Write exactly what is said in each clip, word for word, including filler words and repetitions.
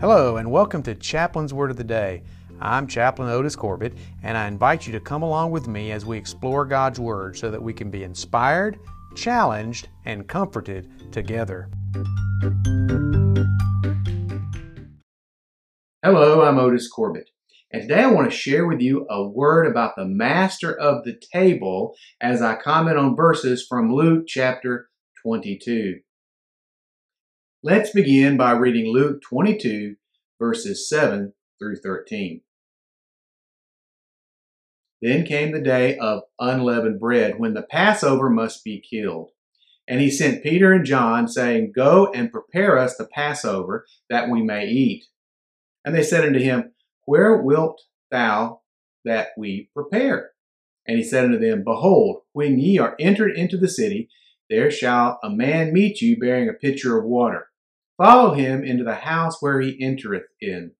Hello and welcome to Chaplain's Word of the Day. I'm Chaplain Otis Corbett, and I invite you to come along with me as we explore God's Word so that we can be inspired, challenged, and comforted together. Hello, I'm Otis Corbett, and today I want to share with you a word about the master of the table as I comment on verses from Luke chapter twenty-two. Let's begin by reading Luke twenty-two, verses seven through thirteen. Then came the day of unleavened bread, when the Passover must be killed. And he sent Peter and John, saying, Go and prepare us the Passover, that we may eat. And they said unto him, Where wilt thou that we prepare? And he said unto them, Behold, when ye are entered into the city, there shall a man meet you bearing a pitcher of water. Follow him into the house where he entereth in.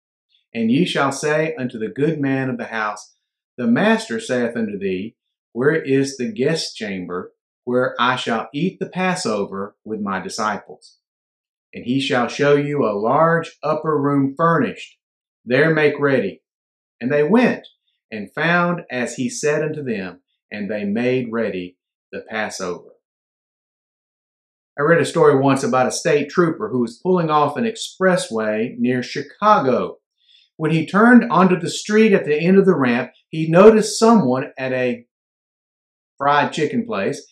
And ye shall say unto the good man of the house, The master saith unto thee, Where is the guest chamber, where I shall eat the Passover with my disciples? And he shall show you a large upper room furnished. There make ready. And they went, and found as he said unto them, and they made ready the Passover. I read a story once about a state trooper who was pulling off an expressway near Chicago. When he turned onto the street at the end of the ramp, he noticed someone at a fried chicken place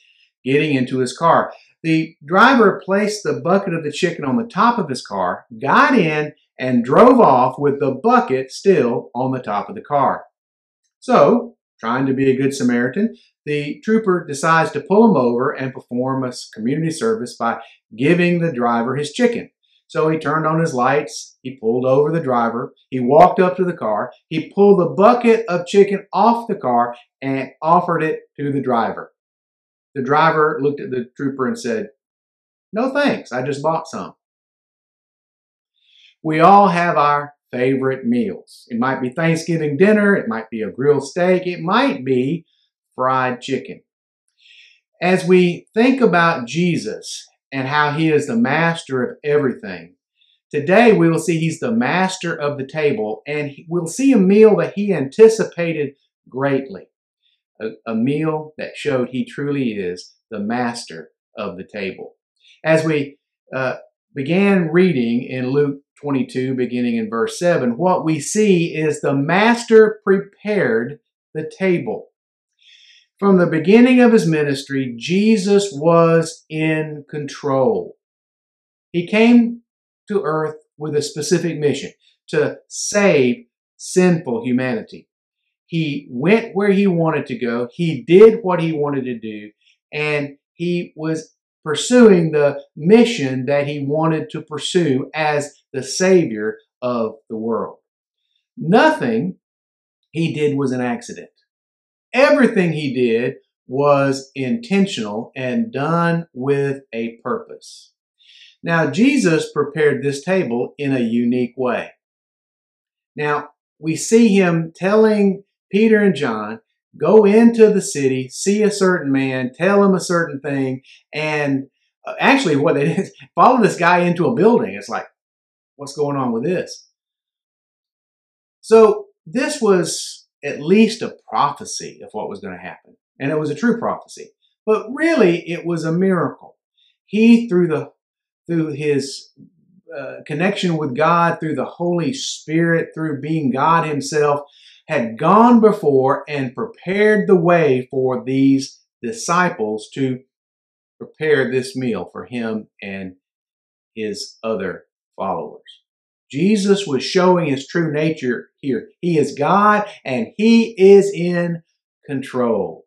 getting into his car. The driver placed the bucket of the chicken on the top of his car, got in, and drove off with the bucket still on the top of the car. So, trying to be a good Samaritan, the trooper decides to pull him over and perform a community service by giving the driver his chicken. So he turned on his lights, he pulled over the driver, he walked up to the car, he pulled the bucket of chicken off the car and offered it to the driver. The driver looked at the trooper and said, No thanks, I just bought some. We all have our favorite meals. It might be Thanksgiving dinner, it might be a grilled steak, it might be fried chicken. As we think about Jesus and how he is the master of everything, today we will see he's the master of the table, and we'll see a meal that he anticipated greatly, a, a meal that showed he truly is the master of the table. As we uh, began reading in Luke twenty-two, beginning in verse seven, what we see is the master prepared the table. From the beginning of his ministry, Jesus was in control. He came to earth with a specific mission, to save sinful humanity. He went where he wanted to go, he did what he wanted to do, and he was pursuing the mission that he wanted to pursue as the Savior of the world. Nothing he did was an accident. Everything he did was intentional and done with a purpose. Now, Jesus prepared this table in a unique way. Now, we see him telling Peter and John, Go into the city, see a certain man, tell him a certain thing, and actually what they did is follow this guy into a building. It's like, what's going on with this? So this was at least a prophecy of what was going to happen, and it was a true prophecy. But really, it was a miracle. He, through the through his uh, connection with God, through the Holy Spirit, through being God himself, had gone before and prepared the way for these disciples to prepare this meal for him and his other followers. Jesus was showing his true nature here. He is God and he is in control.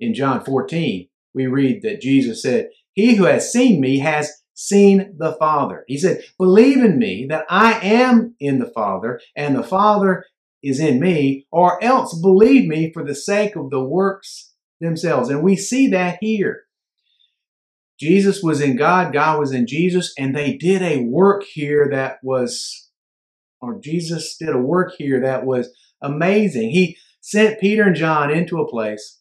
In John fourteen, we read that Jesus said, He who has seen me has seen the Father. He said, Believe in me that I am in the Father and the Father is in me, or else believe me for the sake of the works themselves. And we see that here. Jesus was in God, God was in Jesus, and they did a work here that was, or Jesus did a work here that was amazing. He sent Peter and John into a place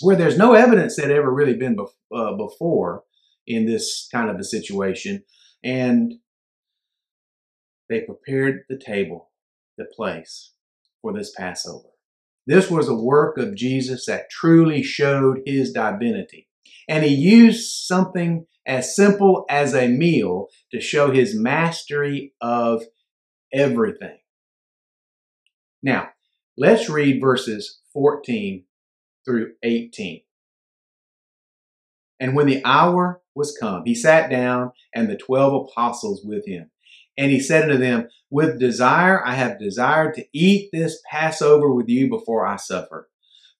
where there's no evidence that had ever really been bef- uh, before in this kind of a situation. And they prepared the table, the place for this Passover. This was a work of Jesus that truly showed his divinity. And he used something as simple as a meal to show his mastery of everything. Now, let's read verses fourteen through eighteen. And when the hour was come, he sat down and the twelve apostles with him. And he said unto them, with desire I have desired to eat this Passover with you before I suffer.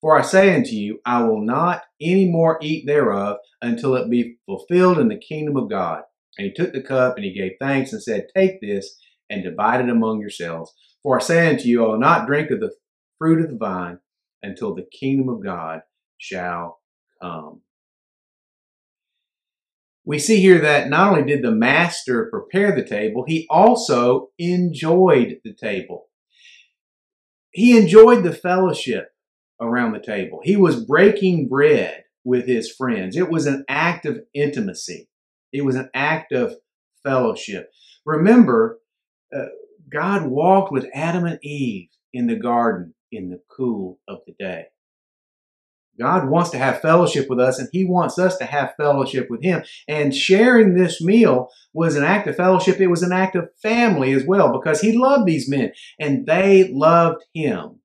For I say unto you, I will not any more eat thereof until it be fulfilled in the kingdom of God. And he took the cup and he gave thanks and said, take this and divide it among yourselves. For I say unto you, I will not drink of the fruit of the vine until the kingdom of God shall come. We see here that not only did the master prepare the table, he also enjoyed the table. He enjoyed the fellowship around the table. He was breaking bread with his friends. It was an act of intimacy. It was an act of fellowship. Remember, uh, God walked with Adam and Eve in the garden in the cool of the day. God wants to have fellowship with us, and he wants us to have fellowship with him. And sharing this meal was an act of fellowship. It was an act of family as well, because he loved these men, and they loved him.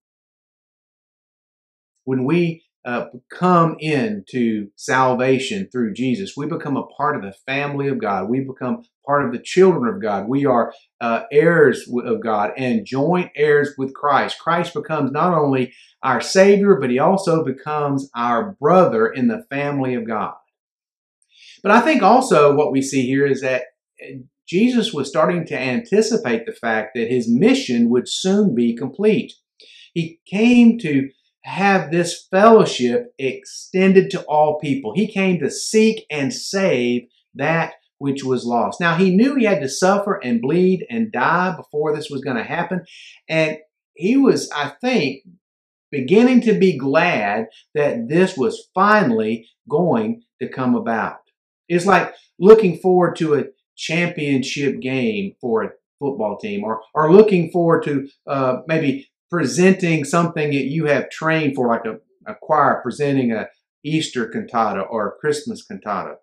When we uh, come into salvation through Jesus, we become a part of the family of God. We become part of the children of God. We are uh, heirs of God and joint heirs with Christ. Christ becomes not only our Savior, but he also becomes our brother in the family of God. But I think also what we see here is that Jesus was starting to anticipate the fact that his mission would soon be complete. He came to have this fellowship extended to all people. He came to seek and save that which was lost. Now, he knew he had to suffer and bleed and die before this was going to happen. And he was, I think, beginning to be glad that this was finally going to come about. It's like looking forward to a championship game for a football team, or, or looking forward to uh, maybe presenting something that you have trained for, like a, a choir presenting a Easter cantata or a Christmas cantata.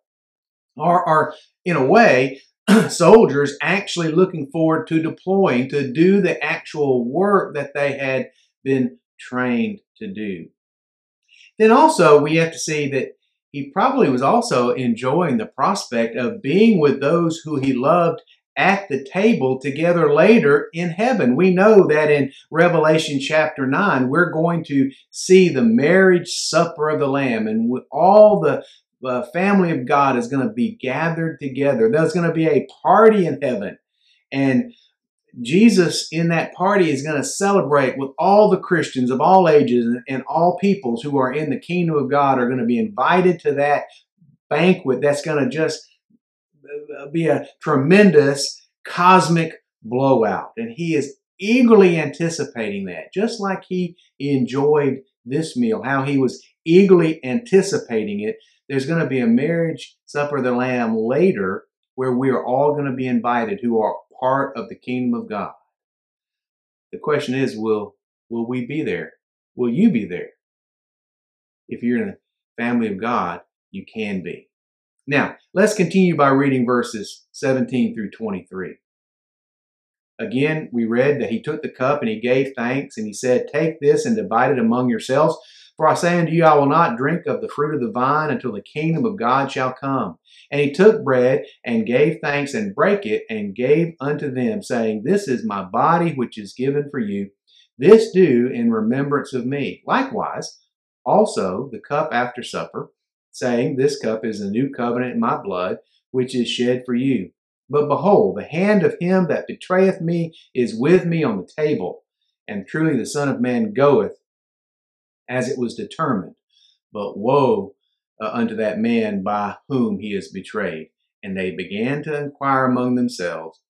Or, or in a way, soldiers actually looking forward to deploying to do the actual work that they had been trained to do. Then also we have to see that he probably was also enjoying the prospect of being with those who he loved at the table together later in heaven. We know that in Revelation chapter nine, we're going to see the marriage supper of the Lamb, and all the uh, family of God is going to be gathered together. There's going to be a party in heaven, and Jesus in that party is going to celebrate with all the Christians of all ages and all peoples who are in the kingdom of God are going to be invited to that banquet that's going to just be a tremendous cosmic blowout. And he is eagerly anticipating that, just like he enjoyed this meal, how he was eagerly anticipating it. There's going to be a marriage supper of the Lamb later where we are all going to be invited who are part of the kingdom of God. The question is, will, will we be there? Will you be there? If you're in the family of God, you can be. Now, let's continue by reading verses seventeen through twenty-three. Again, we read that he took the cup and he gave thanks and he said, take this and divide it among yourselves. For I say unto you, I will not drink of the fruit of the vine until the kingdom of God shall come. And he took bread and gave thanks and brake it and gave unto them, saying, this is my body which is given for you. This do in remembrance of me. Likewise, also the cup after supper, saying, this cup is a new covenant in my blood, which is shed for you. But behold, the hand of him that betrayeth me is with me on the table. And truly the Son of Man goeth, as it was determined. But woe uh, unto that man by whom he is betrayed. And they began to inquire among themselves,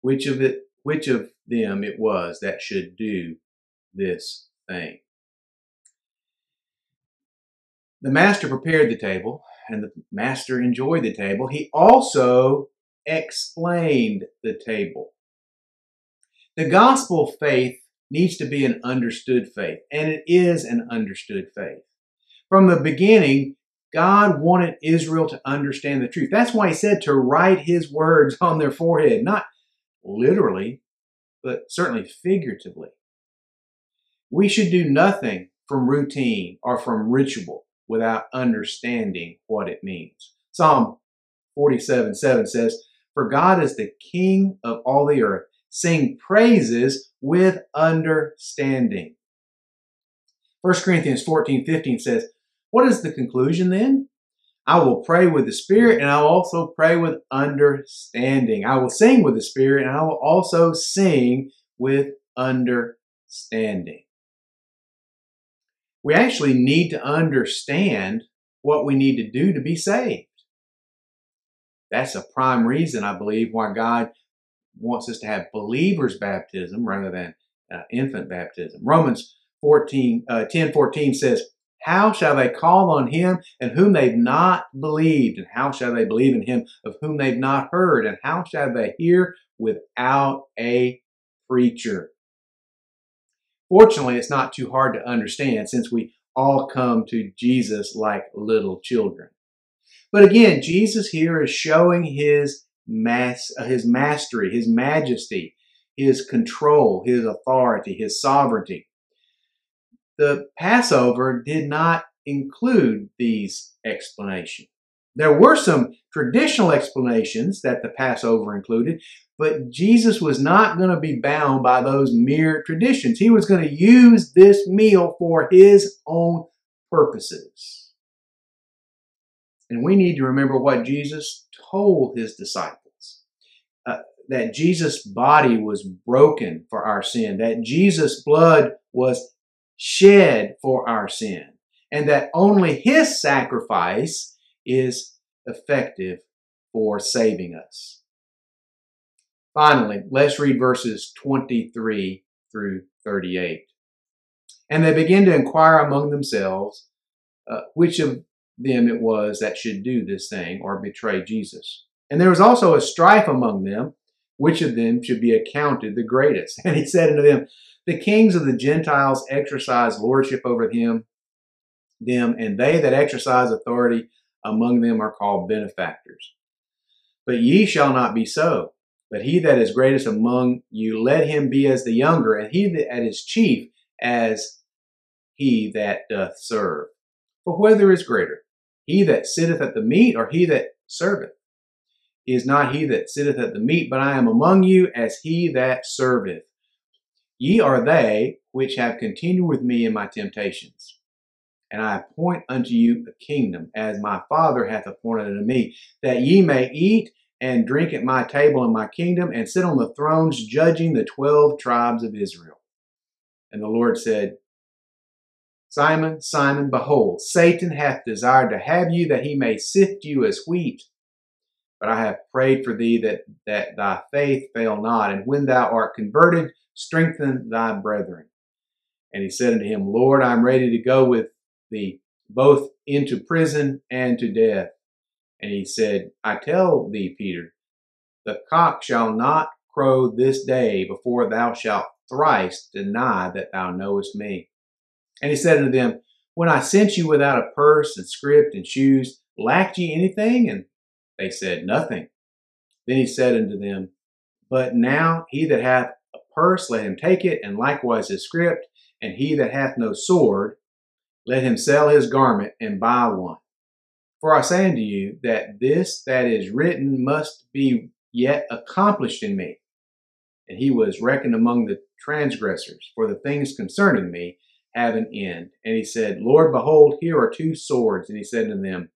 which of it, which of them it was that should do this thing. The master prepared the table, and the master enjoyed the table. He also explained the table. The gospel faith needs to be an understood faith, and it is an understood faith. From the beginning, God wanted Israel to understand the truth. That's why he said to write his words on their forehead, not literally, but certainly figuratively. We should do nothing from routine or from ritual without understanding what it means. Psalm forty-seven seven says, "For God is the King of all the earth. Sing praises with understanding." First Corinthians fourteen fifteen says, "What is the conclusion then? I will pray with the Spirit, and I will also pray with understanding. I will sing with the Spirit, and I will also sing with understanding." We actually need to understand what we need to do to be saved. That's a prime reason, I believe, why God wants us to have believer's baptism rather than uh, infant baptism. Romans fourteen, ten fourteen says, "How shall they call on him in whom they've not believed? And how shall they believe in him of whom they've not heard? And how shall they hear without a preacher?" Fortunately, it's not too hard to understand since we all come to Jesus like little children. But again, Jesus here is showing his mass, uh, his mastery, his majesty, his control, his authority, his sovereignty. The Passover did not include these explanations. There were some traditional explanations that the Passover included, but Jesus was not going to be bound by those mere traditions. He was going to use this meal for his own purposes. And we need to remember what Jesus told his disciples, uh, that Jesus' body was broken for our sin, that Jesus' blood was shed for our sin, and that only his sacrifice is effective for saving us. Finally, let's read verses twenty-three through thirty-eight. "And they began to inquire among themselves uh, which of them it was that should do this thing or betray Jesus. And there was also a strife among them, which of them should be accounted the greatest. And he said unto them, The kings of the Gentiles exercise lordship over him, them, and they that exercise authority among them are called benefactors. But ye shall not be so. But he that is greatest among you, let him be as the younger, and he that is chief as he that doth serve. For whether is greater, he that sitteth at the meat, or he that serveth? Is not he that sitteth at the meat, but I am among you as he that serveth. Ye are they which have continued with me in my temptations. And I appoint unto you a kingdom, as my Father hath appointed unto me, that ye may eat and drink at my table in my kingdom, and sit on the thrones judging the twelve tribes of Israel. And the Lord said, Simon, Simon, behold, Satan hath desired to have you, that he may sift you as wheat. But I have prayed for thee that, that thy faith fail not, and when thou art converted, strengthen thy brethren. And he said unto him, Lord, I am ready to go with thee, both into prison and to death. And he said, I tell thee, Peter, the cock shall not crow this day before thou shalt thrice deny that thou knowest me. And he said unto them, When I sent you without a purse and scrip and shoes, lacked ye anything? And they said, Nothing. Then he said unto them, But now he that hath a purse, let him take it, and likewise his scrip, and he that hath no sword, let him sell his garment and buy one. For I say unto you that this that is written must be yet accomplished in me. And he was reckoned among the transgressors, for the things concerning me have an end. And he said, Lord, behold, here are two swords. And he said unto them,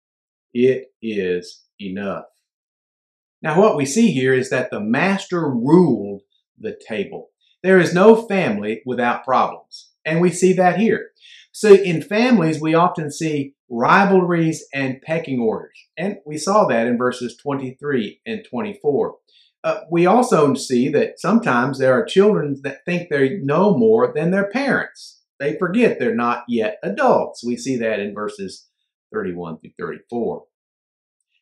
It is enough. Now what we see here is that the master ruled the table. There is no family without problems. And we see that here. So in families, we often see rivalries and pecking orders. And we saw that in verses twenty-three and twenty-four. Uh, we also see that sometimes there are children that think they know more than their parents. They forget they're not yet adults. We see that in verses thirty-one through thirty-four.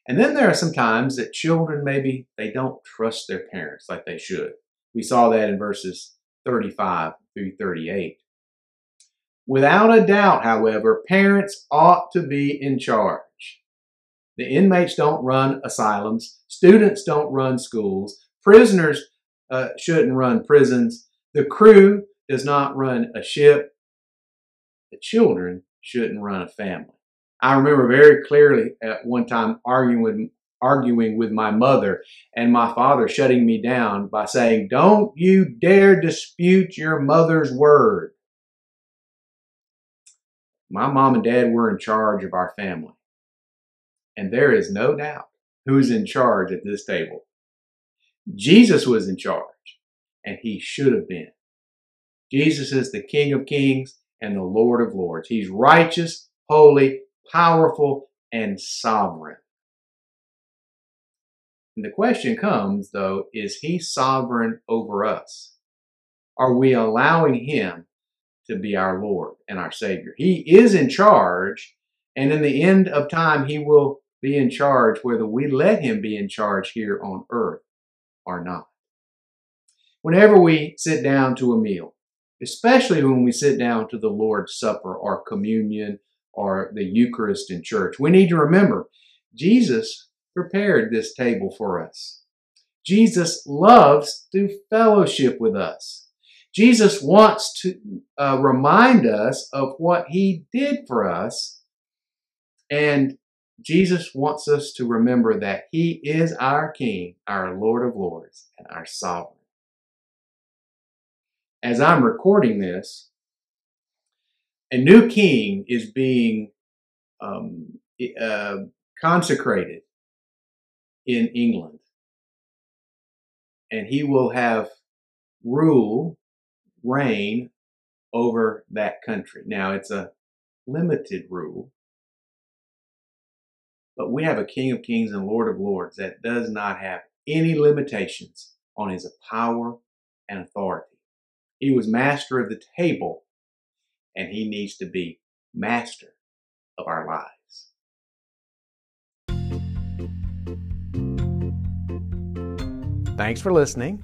And then there are some times that children, maybe they don't trust their parents like they should. We saw that in verses thirty-five through thirty-eight. Without a doubt, however, parents ought to be in charge. The inmates don't run asylums. Students don't run schools. Prisoners uh, shouldn't run prisons. The crew does not run a ship. The children shouldn't run a family. I remember very clearly at one time arguing with, arguing with my mother and my father shutting me down by saying, "Don't you dare dispute your mother's word." My mom and dad were in charge of our family. And there is no doubt who's in charge at this table. Jesus was in charge, and he should have been. Jesus is the King of Kings and the Lord of Lords. He's righteous, holy, powerful, and sovereign. And the question comes, though, is he sovereign over us? Are we allowing him to be our Lord and our Savior? He is in charge, and in the end of time, he will be in charge whether we let him be in charge here on earth or not. Whenever we sit down to a meal, especially when we sit down to the Lord's Supper or communion or the Eucharist in church, we need to remember Jesus prepared this table for us. Jesus loves to fellowship with us. Jesus wants to uh, remind us of what he did for us. And Jesus wants us to remember that he is our King, our Lord of Lords, and our Sovereign. As I'm recording this, a new king is being um, uh, consecrated in England. And he will have rule, reign over that country. Now, it's a limited rule. But we have a King of Kings and Lord of Lords that does not have any limitations on his power and authority. He was master of the table, and he needs to be master of our lives. Thanks for listening.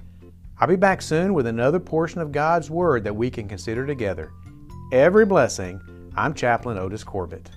I'll be back soon with another portion of God's Word that we can consider together. Every blessing. I'm Chaplain Otis Corbett.